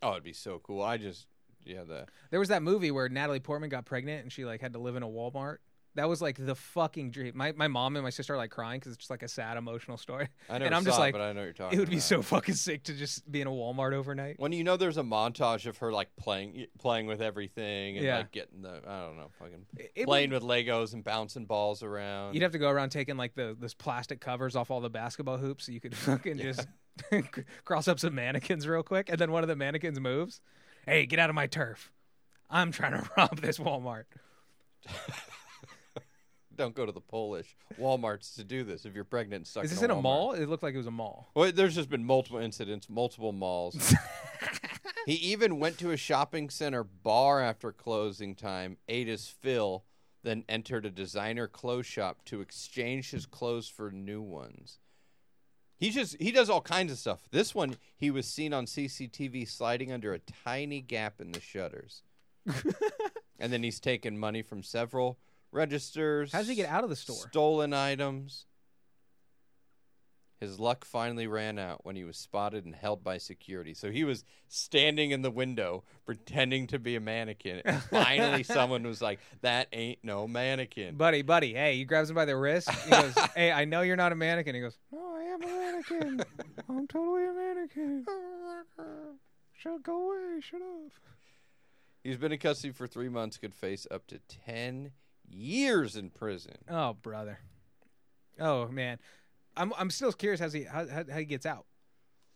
Oh, it'd be so cool. I just, yeah. The... There was that movie where Natalie Portman got pregnant and she like had to live in a Walmart That was like the fucking dream. My my mom and my sister are like crying because it's just like a sad, emotional story. I never and I'm saw just it, like, but I know what you're talking about. It would be about. so fucking sick to just be in a Walmart overnight. When you know there's a montage of her like playing playing with everything and yeah. like getting the, I don't know, fucking it, playing would, with Legos and bouncing balls around. You'd have to go around taking like the those plastic covers off all the basketball hoops so you could fucking yeah. just cross up some mannequins real quick. And then one of the mannequins moves. Hey, get out of my turf. I'm trying to rob this Walmart. Don't go to the Polish Walmarts to do this if you're pregnant and stuck in a Walmart. Is this in a mall? It looked like it was a mall. Well, there's just been multiple incidents, multiple malls. He even went to a shopping center bar after closing time, ate his fill, then entered a designer clothes shop to exchange his clothes for new ones. He just he does all kinds of stuff. This one, he was seen on C C T V sliding under a tiny gap in the shutters. And then he's taken money from several registers. How does he get out of the store? Stolen items. His luck finally ran out when he was spotted and held by security. So he was standing in the window pretending to be a mannequin. And finally someone was like, that ain't no mannequin. Buddy, buddy, hey, he grabs him by the wrist. He goes, hey, I know you're not a mannequin. He goes, no, I am a mannequin. I'm totally a mannequin. Shut go away. Shut up. He's been in custody for three months, could face up to ten years in prison. Oh, brother. Oh, man. I'm I'm still curious how's he, how, how he gets out.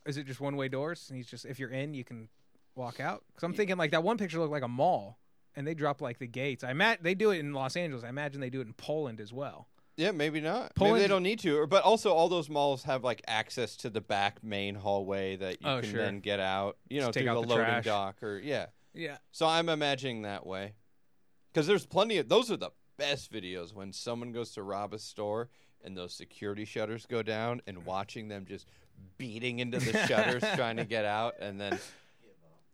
Is it just one-way doors? And he's just, if you're in, you can walk out? Because I'm thinking, like, that one picture looked like a mall, and they dropped, like, the gates. I ma- They do it in Los Angeles. I imagine they do it in Poland as well. Yeah, maybe not. Poland, maybe they don't need to. But also, all those malls have, like, access to the back main hallway that you oh, can sure. then get out, you know, through the, the loading trash. dock. or Yeah. Yeah. So I'm imagining that way. Because there's plenty of, those are the best videos when someone goes to rob a store and those security shutters go down and watching them just beating into the shutters trying to get out. And then,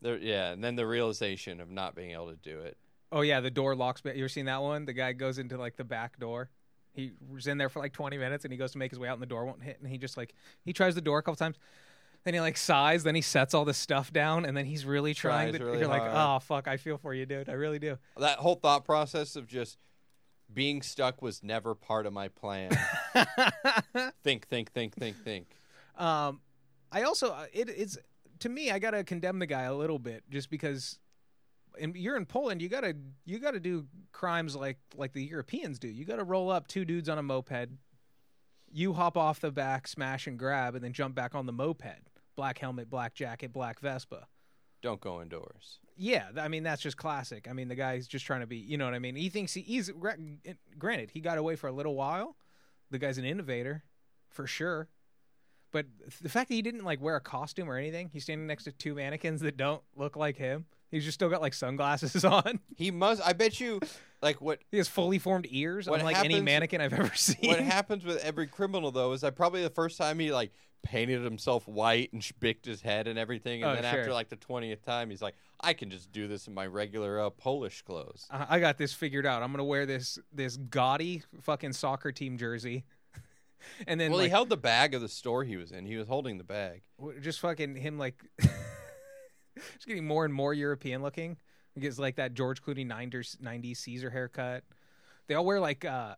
yeah, and then the realization of not being able to do it. Oh, yeah, the door locks. You ever seen that one? The guy goes into, like, the back door. He was in there for, like, twenty minutes, and he goes to make his way out, and the door won't hit. And he just, like, he tries the door a couple times. Then he, like, sighs. Then he sets all this stuff down, and then he's really trying. To, really you're hard. like, oh, fuck, I feel for you, dude. I really do. That whole thought process of just being stuck was never part of my plan. think, think, think, think, think. Um, I also, it, it's, to me, I got to condemn the guy a little bit just because and you're in Poland. You got to you got to do crimes like, like the Europeans do. You got to roll up two dudes on a moped. You hop off the back, smash and grab, and then jump back on the moped. Black helmet, black jacket, black Vespa. Don't go indoors. Yeah, I mean, that's just classic. I mean, the guy's just trying to be, you know what I mean? He thinks he, he's, granted, he got away for a little while. The guy's an innovator, for sure. But the fact that he didn't, like, wear a costume or anything, he's standing next to two mannequins that don't look like him. He's just still got, like, sunglasses on. He must. I bet you, like, what... He has fully formed ears, unlike happens, any mannequin I've ever seen. What happens with every criminal, though, is that probably the first time he, like, painted himself white and shbicked his head and everything. And oh, then sure. after, like, the twentieth time, he's like, I can just do this in my regular uh, Polish clothes. I-, I got this figured out. I'm going to wear this this gaudy fucking soccer team jersey. And then, well, like, he held the bag of the store he was in. He was holding the bag. Just fucking him, like... It's getting more and more European looking. He gets like that George Clooney nineties Caesar haircut. They all wear like uh,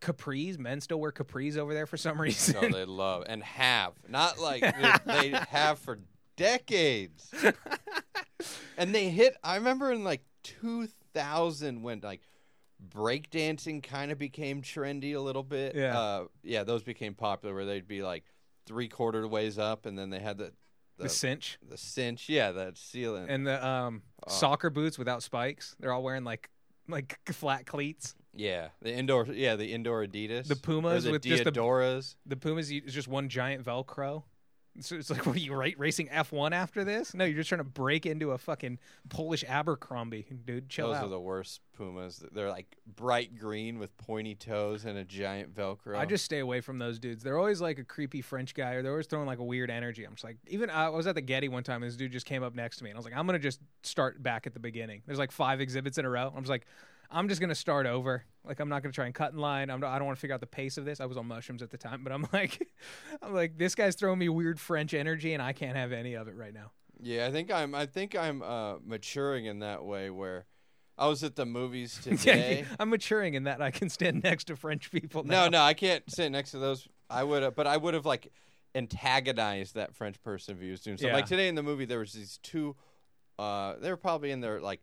capris. Men still wear capris over there for some reason. No, they love and have. Not like they have for decades. And they hit, I remember in like two thousand when like breakdancing kind of became trendy a little bit. Yeah. Uh, yeah, those became popular where they'd be like three quarter ways up and then they had the. The, the cinch. The cinch, yeah, that ceiling. And the um, oh. soccer boots without spikes. They're all wearing, like, like flat cleats. Yeah, the indoor yeah, the indoor Adidas. The Pumas the with Diodoras. just the, the Pumas is just one giant Velcro. So it's like, what are you, right, racing F one after this? No, you're just trying to break into a fucking Polish Abercrombie, dude. Chill Those out. Those are the worst Pumas. They're like bright green with pointy toes and a giant Velcro. I just stay away from those dudes. They're always like a creepy French guy, or they're always throwing like a weird energy. I'm just like, even I was at the Getty one time, and this dude just came up next to me, and I was like, I'm going to just start back at the beginning. There's like five exhibits in a row. I'm just like, I'm just going to start over. Like, I'm not going to try and cut in line. I'm, I don't want to figure out the pace of this. I was on mushrooms at the time, but I'm like, I'm like, this guy's throwing me weird French energy, and I can't have any of it right now. Yeah, I think I'm, I think I'm uh, maturing in that way where I was at the movies today. Yeah, I'm maturing in that I can stand next to French people now. No, no, I can't sit next to those. I would have, but I would have like antagonized that French person if he was doing something. Yeah. Like today in the movie, there was these two. Uh, they were probably in their like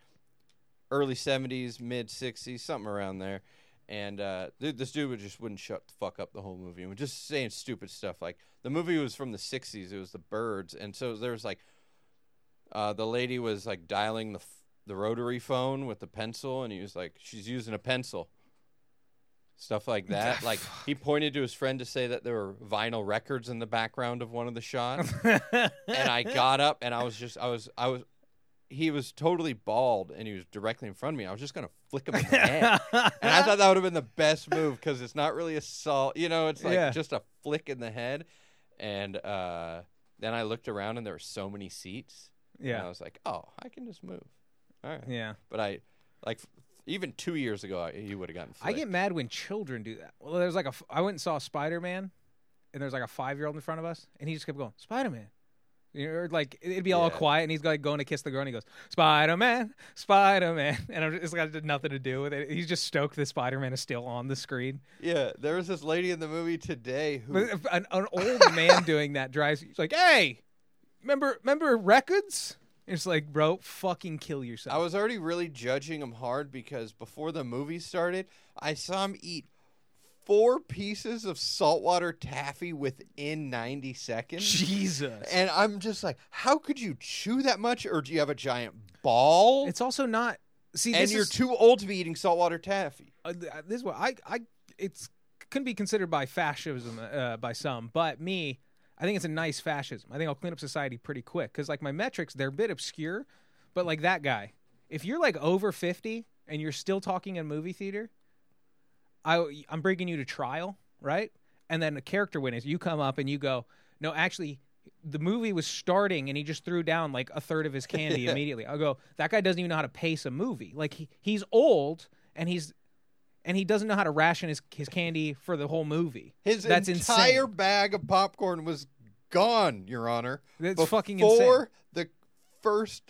early seventies, mid sixties, something around there. And uh, this dude would just wouldn't shut the fuck up the whole movie. And was just saying stupid stuff. Like the movie was from the sixties. It was The Birds, and so there was like uh, the lady was like dialing the. F- the rotary phone with the pencil, and he was like, she's using a pencil, stuff like that. Like he pointed to his friend to say that there were vinyl records in the background of one of the shots. And I got up and I was just, I was, I was, he was totally bald and he was directly in front of me. I was just going to flick him in the head. And I thought that would have been the best move. Cause it's not really assault, you know, it's like yeah. just a flick in the head. And, uh, then I looked around and there were so many seats. Yeah. And I was like, oh, I can just move. All right. Yeah. But I, like, even two years ago, you would have gotten flicked. I get mad when children do that. Well, there's like a, I went and saw Spider-Man, and there's like a five-year-old in front of us, and he just kept going, Spider-Man. You know, or like, it'd be all yeah. quiet, and he's like going to kiss the girl, and he goes, Spider-Man, Spider-Man. And I'm just, it's like, got nothing to do with it. He's just stoked that Spider-Man is still on the screen. Yeah. There was this lady in the movie today who. An, an old man doing that drives, he's like, hey, remember, remember records? It's like, bro, fucking kill yourself. I was already really judging him hard because before the movie started, I saw him eat four pieces of saltwater taffy within ninety seconds. Jesus. And I'm just like, how could you chew that much? Or do you have a giant ball? It's also not. See, and this you're is, too old to be eating saltwater taffy. Uh, this is what I, I, it's couldn't be considered by fascism uh, by some, but me. I think it's a nice fascism. I think I'll clean up society pretty quick because, like, my metrics, they're a bit obscure, but, like, that guy. If you're, like, over fifty and you're still talking in a movie theater, I, I'm bringing you to trial, right? And then a character witness, you come up and you go, no, actually, the movie was starting and he just threw down, like, a third of his candy immediately. I'll go, that guy doesn't even know how to pace a movie. Like, he, he's old and he's... And he doesn't know how to ration his, his candy for the whole movie. His That's entire insane. bag of popcorn was gone, Your Honor. That's fucking insane. Before the first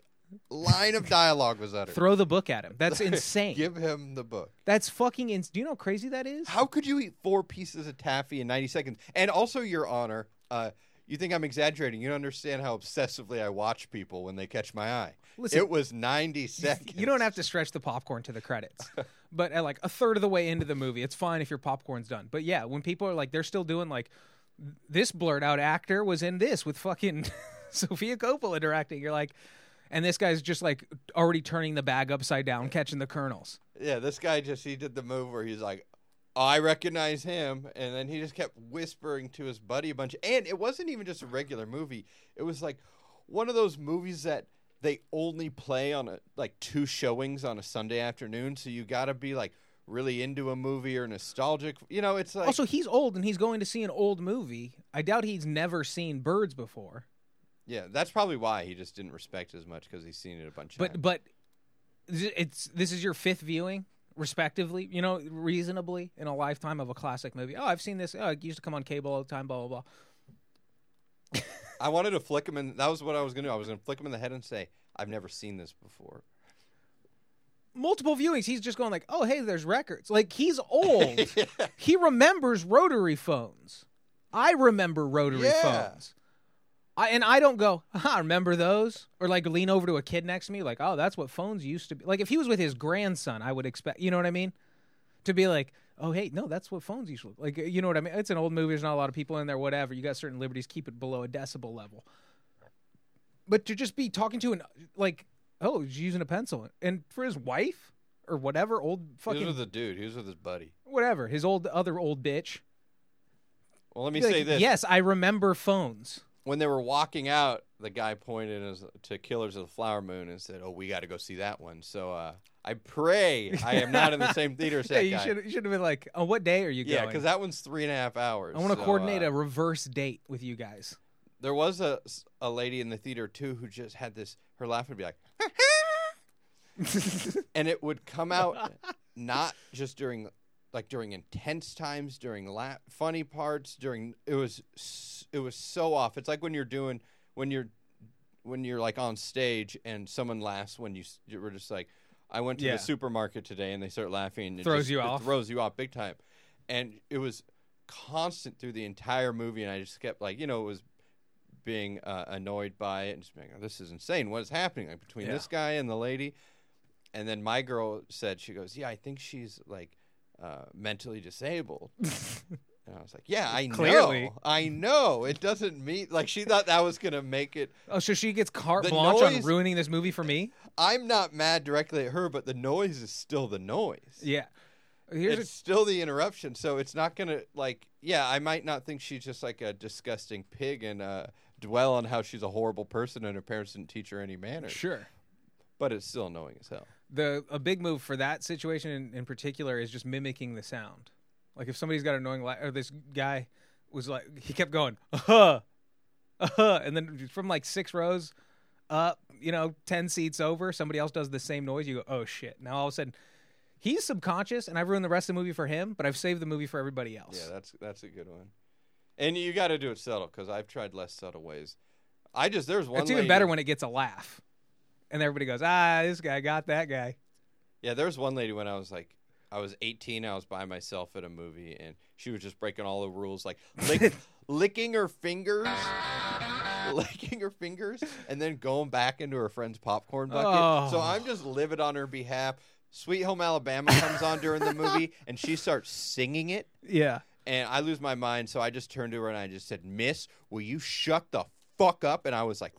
line of dialogue was uttered. Throw the book at him. That's insane. Give him the book. That's fucking insane. Do you know how crazy that is? How could you eat four pieces of taffy in ninety seconds? And also, Your Honor, uh, you think I'm exaggerating. You don't understand how obsessively I watch people when they catch my eye. Listen, it was ninety seconds. You don't have to stretch the popcorn to the credits. But at like a third of the way into the movie, it's fine if your popcorn's done. But yeah, when people are like, they're still doing like, this blurred out actor was in this with fucking Sofia Coppola directing. You're like, and this guy's just like already turning the bag upside down, catching the kernels. Yeah, this guy just, he did the move where he's like, oh, I recognize him. And then he just kept whispering to his buddy a bunch. And it wasn't even just a regular movie. It was like one of those movies that they only play on a, like two showings on a Sunday afternoon, so you got to be like really into a movie or nostalgic. You know, it's like also he's old and he's going to see an old movie. I doubt he's never seen Birds before. Yeah, that's probably why he just didn't respect as much because he's seen it a bunch. But of But but it's this is your fifth viewing, respectively. You know, reasonably in a lifetime of a classic movie. Oh, I've seen this. Oh, it used to come on cable all the time. Blah blah blah. I wanted to flick him in. That was what I was going to do. I was going to flick him in the head and say, I've never seen this before. Multiple viewings. He's just going like, oh, hey, there's records. Like, he's old. Yeah. He remembers rotary phones. I remember rotary yeah. phones. I, and I don't go, I remember those. Or, like, lean over to a kid next to me. Like, oh, that's what phones used to be. Like, if he was with his grandson, I would expect, you know what I mean? To be like, oh, hey, no, that's what phones usually look like. You know what I mean? It's an old movie. There's not a lot of people in there, whatever. You got certain liberties. Keep it below a decibel level. But to just be talking to an, like, oh, he's using a pencil. And for his wife or whatever, old fucking. He was with a dude. He was with his buddy. Whatever. His old other old bitch. Well, let me say like, this. Yes, I remember phones. When they were walking out, the guy pointed to Killers of the Flower Moon and said, oh, we got to go see that one. So, uh. I pray I am not in the same theater as that yeah, you guy. Should, you should have been like, on oh, what day are you yeah, going? Yeah, because that one's three and a half hours. I want to so, coordinate uh, a reverse date with you guys. There was a, a lady in the theater, too, who just had this, her laugh would be like, and it would come out not just during, like during intense times, during la- funny parts, during, it was, it was so off. It's like when you're doing, when you're, when you're like on stage and someone laughs when you, you were just like, I went to yeah. the supermarket today, and they start laughing. It throws just, you it off. Throws you off big time. And it was constant through the entire movie, and I just kept, like, you know, it was being uh, annoyed by it and just being like, oh, this is insane. What is happening, like, between yeah. this guy and the lady? And then my girl said, she goes, yeah, I think she's, like, uh, mentally disabled. And I was like, yeah, I Clearly. know. I know. It doesn't mean, like, she thought that was going to make it. Oh, so she gets carte blanche noise, on ruining this movie for me? I'm not mad directly at her, but the noise is still the noise. Yeah. Here's it's a... still the interruption, so it's not going to, like, yeah, I might not think she's just, like, a disgusting pig and uh, dwell on how she's a horrible person and her parents didn't teach her any manners. Sure. But it's still annoying as hell. The A big move for that situation in, in particular is just mimicking the sound. Like, if somebody's got an annoying laugh, or this guy was like, he kept going, uh-huh, uh-huh, and then from, like, six rows up, you know, ten seats over, somebody else does the same noise, you go, oh, shit. Now, all of a sudden, he's subconscious, and I've ruined the rest of the movie for him, but I've saved the movie for everybody else. Yeah, that's that's a good one. And you got to do it subtle, because I've tried less subtle ways. I just, there's one It's lady, even better when it gets a laugh, and everybody goes, ah, this guy got that guy. Yeah, there's one lady when I was like, I was eighteen. I was by myself at a movie, and she was just breaking all the rules, like lick, licking her fingers, licking her fingers, and then going back into her friend's popcorn bucket. Oh. So I'm just livid on her behalf. Sweet Home Alabama comes on during the movie, and she starts singing it. Yeah. And I lose my mind, so I just turned to her, and I just said, Miss, will you shut the fuck up? And I was like,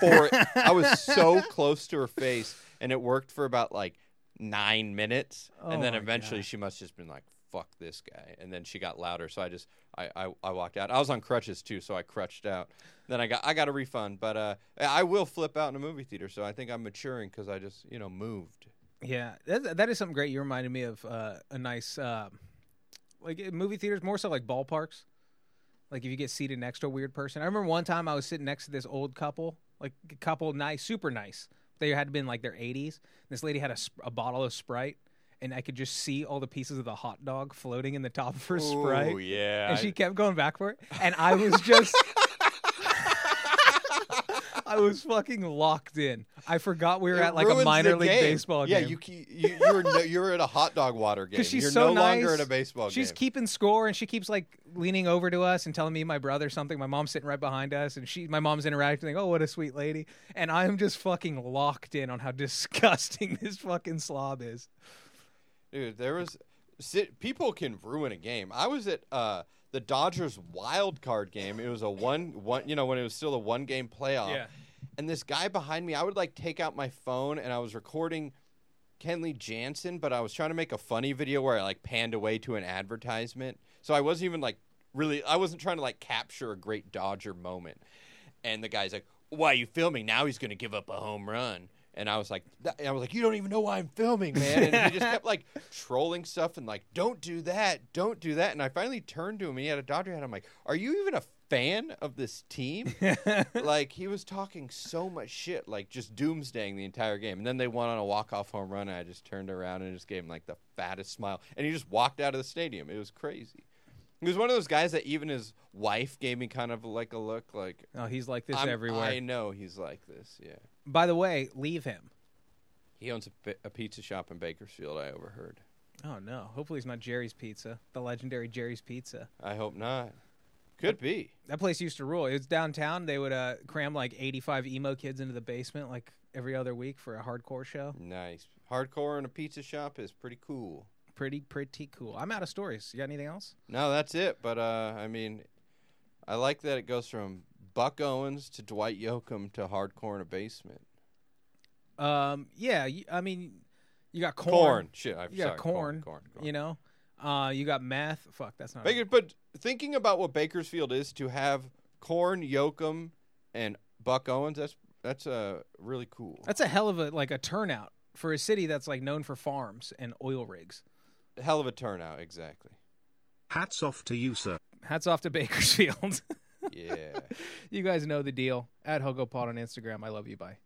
for it. I was so close to her face, and it worked for about, like, nine minutes, oh and then eventually God. She must have just been like, fuck this guy, and then she got louder, so I just I, I I walked out. I was on crutches too, so I crutched out. Then I got I got a refund, but uh I will flip out in a movie theater, so I think I'm maturing because I just, you know, moved. Yeah, that, that is something great. You reminded me of uh, a nice uh, like movie theaters, more so like ballparks, like if you get seated next to a weird person. I remember one time I was sitting next to this old couple, like a couple nice, super nice. They had been like their eighties. This lady had a, a bottle of Sprite, and I could just see all the pieces of the hot dog floating in the top of her Ooh, Sprite. Oh, yeah. And she kept going back for it. And I was just, I was fucking locked in. I forgot we were it at like a minor league game. baseball yeah, game. Yeah, you, you, you're, no, you're at a hot dog water game. She's you're so no nice. longer at a baseball she's game. She's keeping score, and she keeps like leaning over to us and telling me and my brother something. My mom's sitting right behind us, and she, my mom's interacting, like, oh, what a sweet lady. And I'm just fucking locked in on how disgusting this fucking slob is. Dude, there was – people can ruin a game. I was at uh, – the Dodgers wild card game. It was a one, one, you know, when it was still a one game playoff. Yeah. And this guy behind me, I would like take out my phone and I was recording Kenley Jansen, but I was trying to make a funny video where I like panned away to an advertisement. So I wasn't even like really, I wasn't trying to like capture a great Dodger moment. And the guy's like, why are you filming? Now he's going to give up a home run. And I was like, I was like, you don't even know why I'm filming, man. And he just kept like trolling stuff and like, don't do that, don't do that. And I finally turned to him. He had a Dodger hat. I'm like, are you even a fan of this team? Like he was talking so much shit, like just doomsdaying the entire game. And then they won on a walk-off home run. And I just turned around and just gave him like the fattest smile. And he just walked out of the stadium. It was crazy. He was one of those guys that even his wife gave me kind of like a look like, oh, he's like this I'm, everywhere. I know he's like this, yeah. By the way, leave him. He owns a, a pizza shop in Bakersfield, I overheard. Oh, no. Hopefully it's not Jerry's Pizza, the legendary Jerry's Pizza. I hope not. Could that, be. That place used to rule. It was downtown. They would uh, cram like eighty-five emo kids into the basement like every other week for a hardcore show. Nice. Hardcore in a pizza shop is pretty cool. Pretty, pretty cool. I'm out of stories. You got anything else? No, that's it. But, uh, I mean, I like that it goes from Buck Owens to Dwight Yoakam to hardcore in a basement. Um, yeah, you, I mean, you got corn. Corn, shit. I'm you sorry, got corn, corn, corn, corn. You know, uh, you got meth. Fuck, that's not. Baker, a- but thinking about what Bakersfield is, to have Corn, Yoakam, and Buck Owens, that's that's a uh, really cool. That's a hell of a like a turnout for a city that's like known for farms and oil rigs. Hell of a turnout, exactly. Hats off to you, sir. Hats off to Bakersfield. Yeah. You guys know the deal. At HogoPod on Instagram. I love you. Bye.